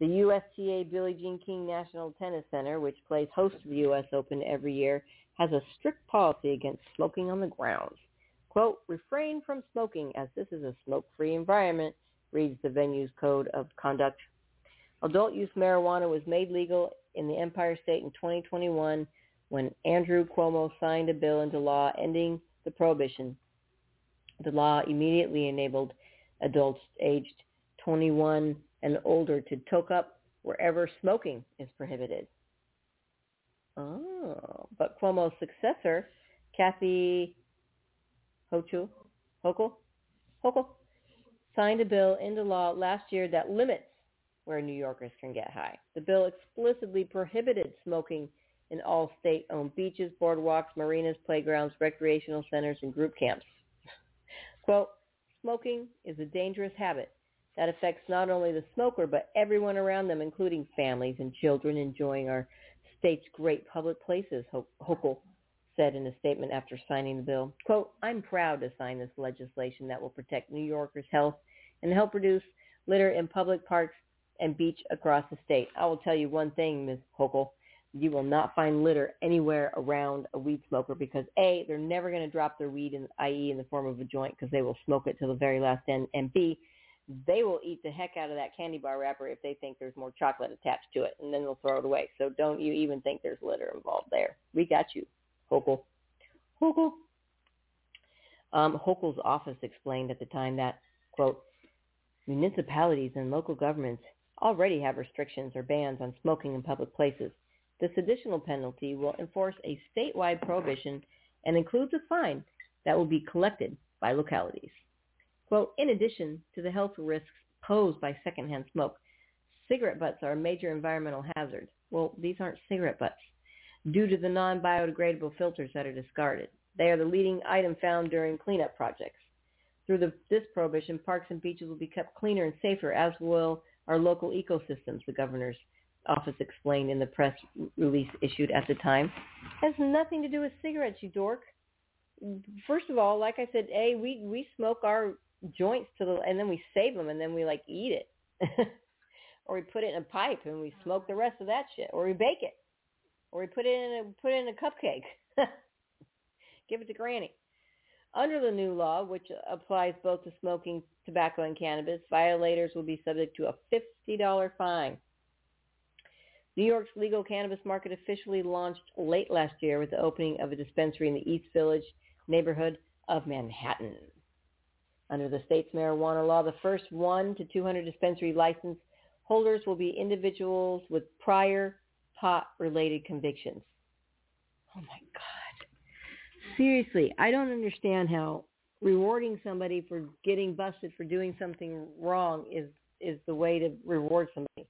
The USTA Billie Jean King National Tennis Center, which plays host to the U.S. Open every year, has a strict policy against smoking on the grounds. Quote, refrain from smoking as this is a smoke-free environment, reads the venue's code of conduct. Adult use marijuana was made legal in the Empire State in 2021 when Andrew Cuomo signed a bill into law ending the prohibition. The law immediately enabled adults aged 21 and older to toke up wherever smoking is prohibited. Oh, but Cuomo's successor, Kathy Hochul, signed a bill into law last year that limits where New Yorkers can get high. The bill explicitly prohibited smoking in all state-owned beaches, boardwalks, marinas, playgrounds, recreational centers, and group camps. Quote, smoking is a dangerous habit that affects not only the smoker, but everyone around them, including families and children enjoying our state's great public places, Hochul said in a statement after signing the bill. Quote, I'm proud to sign this legislation that will protect New Yorkers' health and help reduce litter in public parks and beach across the state. I will tell you one thing, Ms. Hochul. You will not find litter anywhere around a weed smoker because, A, they're never going to drop their weed, i.e. in the form of a joint, because they will smoke it to the very last end, and B, they will eat the heck out of that candy bar wrapper if they think there's more chocolate attached to it, and then they'll throw it away. So don't you even think there's litter involved there. We got you, Hochul. Hochul's office explained at the time that, quote, municipalities and local governments already have restrictions or bans on smoking in public places. This additional penalty will enforce a statewide prohibition and includes a fine that will be collected by localities. Quote, in addition to the health risks posed by secondhand smoke, cigarette butts are a major environmental hazard. Well, these aren't cigarette butts due to the non-biodegradable filters that are discarded. They are the leading item found during cleanup projects. Through this prohibition, parks and beaches will be kept cleaner and safer, as will our local ecosystems, the governor's office explained in the press release issued at the time. It has nothing to do with cigarettes, you dork. First of all, like I said, A, we smoke our joints and then we save them, and then we, like, eat it. Or we put it in a pipe, and we smoke the rest of that shit. Or we bake it. Or we put it in a cupcake. Give it to Granny. Under the new law, which applies both to smoking, tobacco, and cannabis, violators will be subject to a $50 fine. New York's legal cannabis market officially launched late last year with the opening of a dispensary in the East Village neighborhood of Manhattan. Under the state's marijuana law, the first 1 to 200 dispensary license holders will be individuals with prior pot-related convictions. Oh, my God. Seriously, I don't understand how rewarding somebody for getting busted for doing something wrong is the way to reward somebody.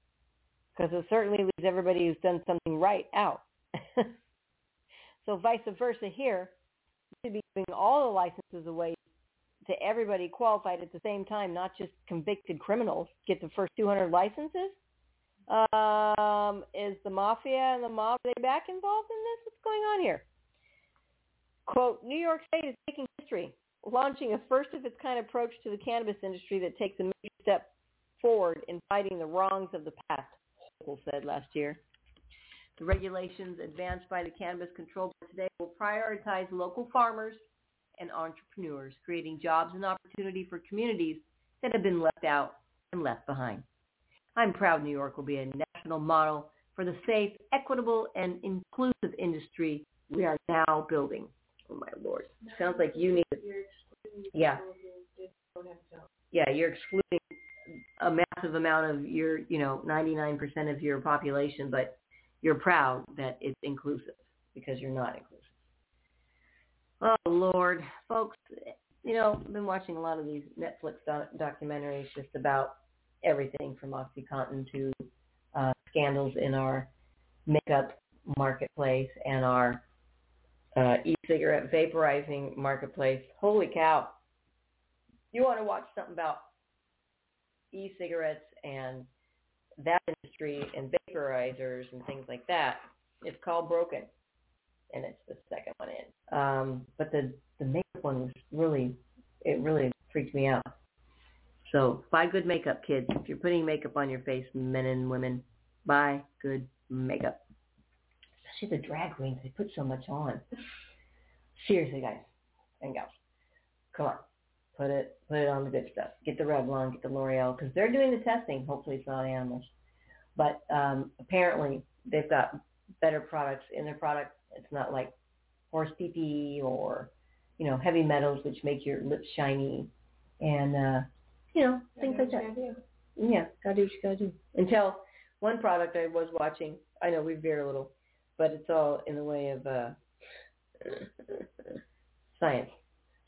Because it certainly leaves everybody who's done something right out. So vice versa here, you should be giving all the licenses away to everybody qualified at the same time, not just convicted criminals. Get the first 200 licenses? Is the mafia and the mob, are they back involved in this? What's going on here? Quote, New York State is making history, launching a first-of-its-kind approach to the cannabis industry that takes a major step forward in fighting the wrongs of the past, Hochul said last year. The regulations advanced by the Cannabis Control Board today will prioritize local farmers and entrepreneurs, creating jobs and opportunity for communities that have been left out and left behind. I'm proud New York will be a national model for the safe, equitable, and inclusive industry we are now building. Oh, my Lord. Sounds like you need it. Yeah. Yeah, you're excluding a massive amount of your, 99% of your population, but you're proud that it's inclusive because you're not inclusive. Oh, Lord. Folks, I've been watching a lot of these Netflix documentaries just about everything from OxyContin to scandals in our makeup marketplace and our e-cigarette vaporizing marketplace. Holy cow. You want to watch something about e-cigarettes and that industry and vaporizers and things like that, it's called Broken, and it's the second one in. But the makeup one was really freaked me out. So buy good makeup, kids. If you're putting makeup on your face, men and women, buy good makeup. Especially the drag queens. They put so much on. Seriously, guys and gals, come on. Put it on the good stuff. Get the Revlon, get the L'Oreal, because they're doing the testing. Hopefully it's not animals. But apparently they've got better products in their product It's not like horse pee-pee or, you know, heavy metals, which make your lips shiny and, you know, things like that. Yeah, gotta do what you gotta do. Until one product I was watching, I know we veer a little, but it's all in the way of science.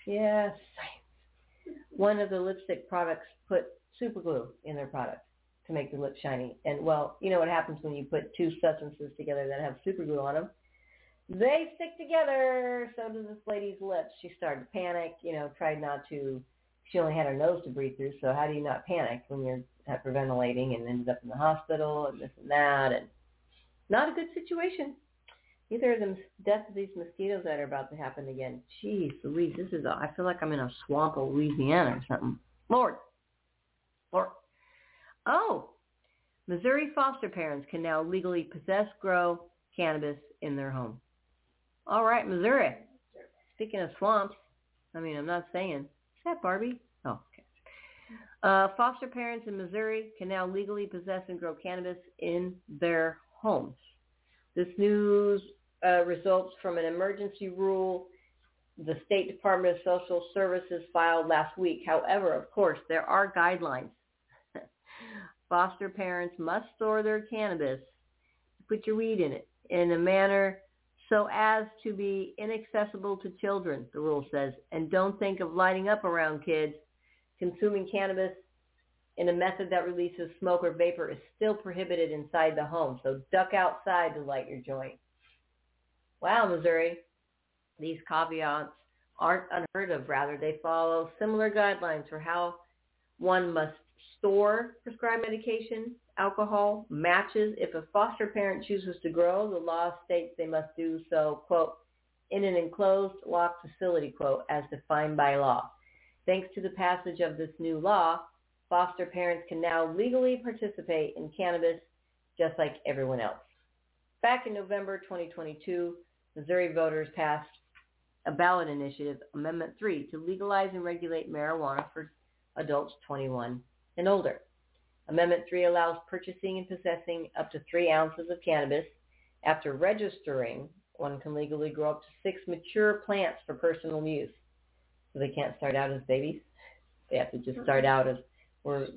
Yeah, science. One of the lipstick products put super glue in their product to make the lip shiny. And, well, you know what happens when you put two substances together that have super glue on them? They stick together. So does this lady's lips. She started to panic, you know, tried not to. She only had her nose to breathe through, so how do you not panic when you're hyperventilating and ended up in the hospital and this and that? And not a good situation. Either of them deaths of these mosquitoes that are about to happen again. Jeez Louise, this is, I feel like I'm in a swamp of Louisiana or something. Lord. Oh, Missouri foster parents can now legally possess, grow cannabis in their home. All right, Missouri. Speaking of swamps, I mean, I'm not saying. Is that Barbie? Oh, okay. Foster parents in Missouri can now legally possess and grow cannabis in their homes. This news results from an emergency rule the State Department of Social Services filed last week. However, of course, there are guidelines. Foster parents must store their cannabis, put your weed in it, in a manner so as to be inaccessible to children, the rule says. And don't think of lighting up around kids. Consuming cannabis in a method that releases smoke or vapor is still prohibited inside the home. So duck outside to light your joint. Wow, Missouri. These caveats aren't unheard of. Rather, they follow similar guidelines for how one must store prescribed medication, alcohol, matches. If a foster parent chooses to grow, the law states they must do so, quote, in an enclosed locked facility, quote, as defined by law. Thanks to the passage of this new law, foster parents can now legally participate in cannabis just like everyone else. Back in November 2022, Missouri voters passed a ballot initiative, Amendment 3, to legalize and regulate marijuana for adults 21 and older. Amendment 3 allows purchasing and possessing up to 3 ounces of cannabis. After registering, one can legally grow up to 6 mature plants for personal use. So they can't start out as babies. They have to just start out as, or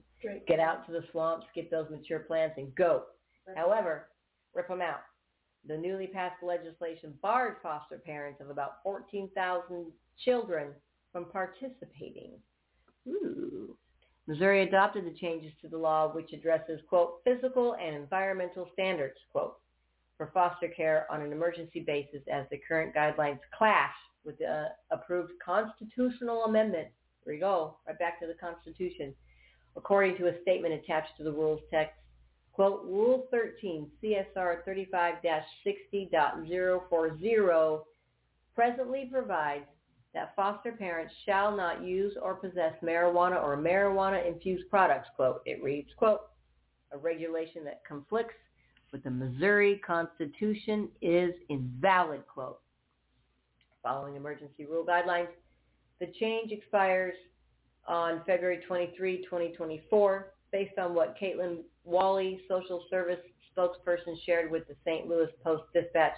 get out to the swamps, get those mature plants, and go. However, rip them out. The newly passed legislation barred foster parents of about 14,000 children from participating. Ooh. Missouri adopted the changes to the law, which addresses, quote, physical and environmental standards, quote, for foster care on an emergency basis as the current guidelines clash with the approved constitutional amendment. There we go, right back to the Constitution. According to a statement attached to the rules text, quote, Rule 13 CSR 35-60.040 presently provides that foster parents shall not use or possess marijuana or marijuana-infused products, quote. It reads, quote, a regulation that conflicts with the Missouri Constitution is invalid, quote. Following emergency rule guidelines, the change expires on February 23, 2024, based on what Caitlin Wally, social service spokesperson, shared with the St. Louis Post-Dispatch.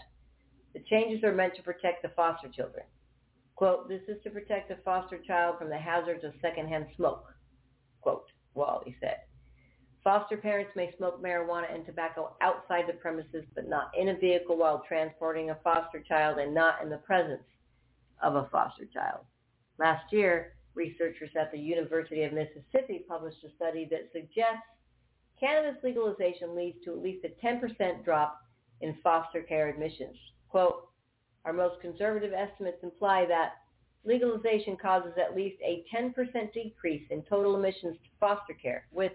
The changes are meant to protect the foster children. Quote, this is to protect a foster child from the hazards of secondhand smoke, quote, Wally said. Foster parents may smoke marijuana and tobacco outside the premises, but not in a vehicle while transporting a foster child and not in the presence of a foster child. Last year, researchers at the University of Mississippi published a study that suggests cannabis legalization leads to at least a 10% drop in foster care admissions. Quote, our most conservative estimates imply that legalization causes at least a 10% decrease in total admissions to foster care, with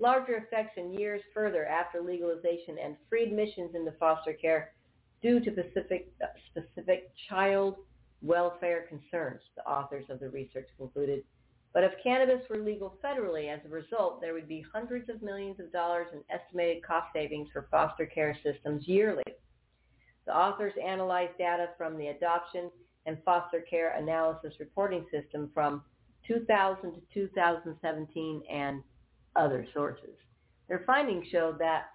larger effects in years further after legalization and free admissions into foster care due to specific child welfare concerns, the authors of the research concluded. But if cannabis were legal federally, as a result, there would be hundreds of millions of dollars in estimated cost savings for foster care systems yearly. The authors analyzed data from the Adoption and Foster Care Analysis Reporting System from 2000 to 2017 and other sources. Their findings showed that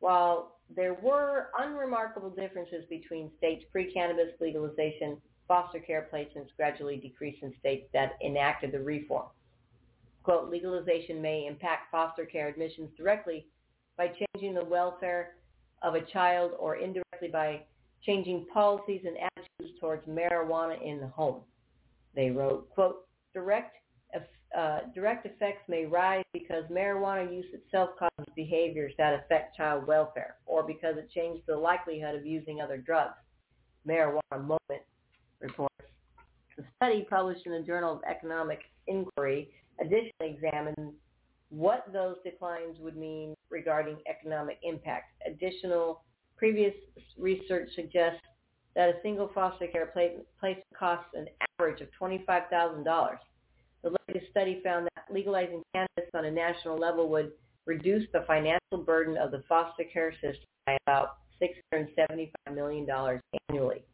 while there were unremarkable differences between states pre-cannabis legalization, foster care placements gradually decreased in states that enacted the reform. Quote, legalization may impact foster care admissions directly by changing the welfare of a child or indirectly by changing policies and attitudes towards marijuana in the home. They wrote, quote, direct effects may rise because marijuana use itself causes behaviors that affect child welfare, or because it changes the likelihood of using other drugs. Marijuana Moment reports. The study published in the Journal of Economic Inquiry additionally examined what those declines would mean regarding economic impact. Additional previous research suggests that a single foster care placement costs an average of $25,000. The latest study found that legalizing cannabis on a national level would reduce the financial burden of the foster care system by about $675 million annually.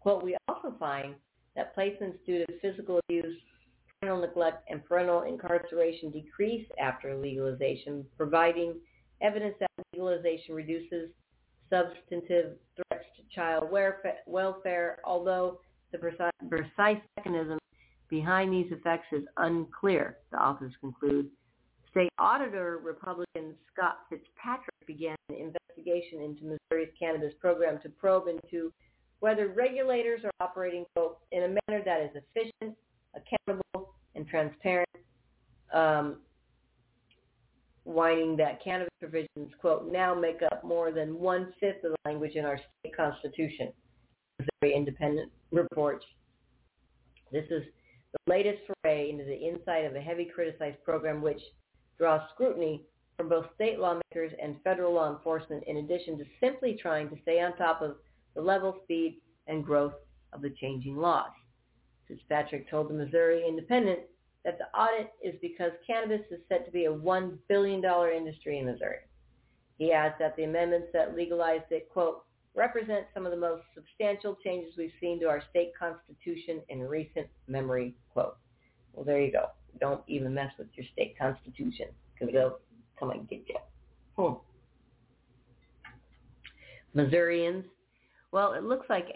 Quote, we also find that placements due to physical abuse, parental neglect, and parental incarceration decrease after legalization, providing evidence that legalization reduces substantive threats to child welfare, although the precise mechanism behind these effects is unclear, the authors conclude. State Auditor Republican Scott Fitzpatrick began an investigation into Missouri's cannabis program to probe into whether regulators are operating, quote, in a manner that is efficient, accountable, and transparent, whining that cannabis provisions, quote, now make up more than one-fifth of the language in our state constitution, Missouri Independent reports. This is the latest foray into the inside of a heavy criticized program which draws scrutiny from both state lawmakers and federal law enforcement, in addition to simply trying to stay on top of the level, speed, and growth of the changing laws. Fitzpatrick told the Missouri Independent that the audit is because cannabis is set to be a $1 billion industry in Missouri. He adds that the amendments that legalized it, quote, represent some of the most substantial changes we've seen to our state constitution in recent memory, quote. Well, there you go. Don't even mess with your state constitution, because they'll come and get you. Missourians, well, it looks like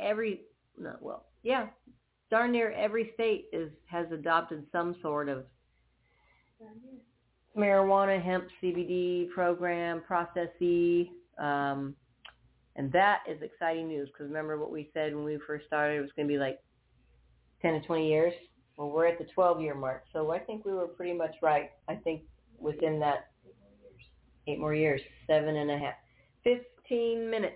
darn near every state has adopted some sort of marijuana, hemp, CBD program, Process E, and that is exciting news, because remember what we said when we first started, it was going to be like 10 to 20 years. Well, we're at the 12-year mark, so I think we were pretty much right. I think within that 8 more years, 7.5, 15 minutes.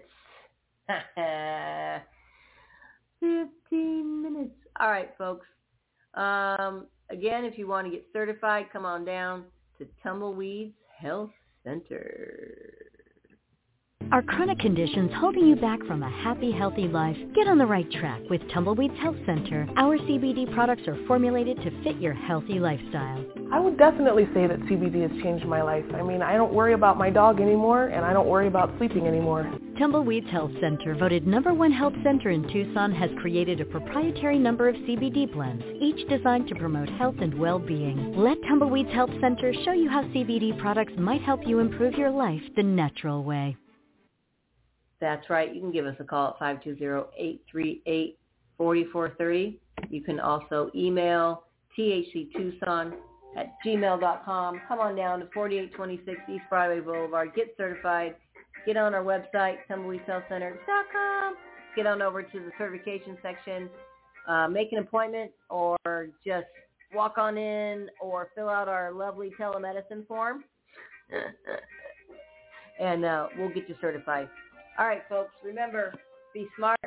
15 minutes. All right, folks. Again, if you want to get certified, come on down to Tumbleweeds Health Center. Are chronic conditions holding you back from a happy, healthy life? Get on the right track with Tumbleweeds Health Center. Our CBD products are formulated to fit your healthy lifestyle. I would definitely say that CBD has changed my life. I mean, I don't worry about my dog anymore, and I don't worry about sleeping anymore. Tumbleweeds Health Center, voted #1 health center in Tucson, has created a proprietary number of CBD blends, each designed to promote health and well-being. Let Tumbleweeds Health Center show you how CBD products might help you improve your life the natural way. That's right. You can give us a call at 520-838-4430. You can also email phctucson@gmail.com. Come on down to 4826 East Broadway Boulevard. Get certified. Get on our website, tumbleweedshealthcenter.com. Get on over to the certification section. Make an appointment, or just walk on in, or fill out our lovely telemedicine form. And we'll get you certified. All right, folks, remember, be smart,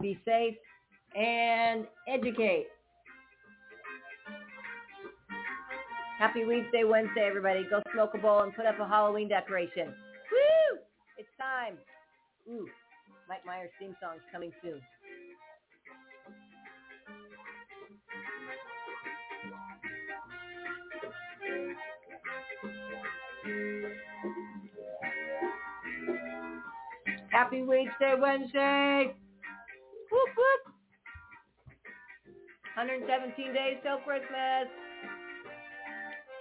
be safe, and educate. Happy Weedsday Wednesday, everybody. Go smoke a bowl and put up a Halloween decoration. Woo! It's time. Ooh, Mike Myers' theme song's coming soon. Happy Weedsday Wednesday. Whoop, whoop. 117 days till Christmas.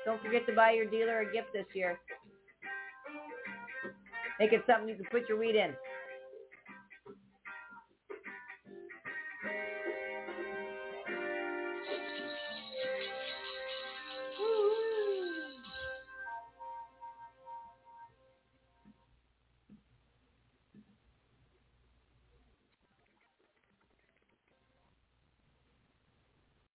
Don't forget to buy your dealer a gift this year. Make it something you can put your weed in.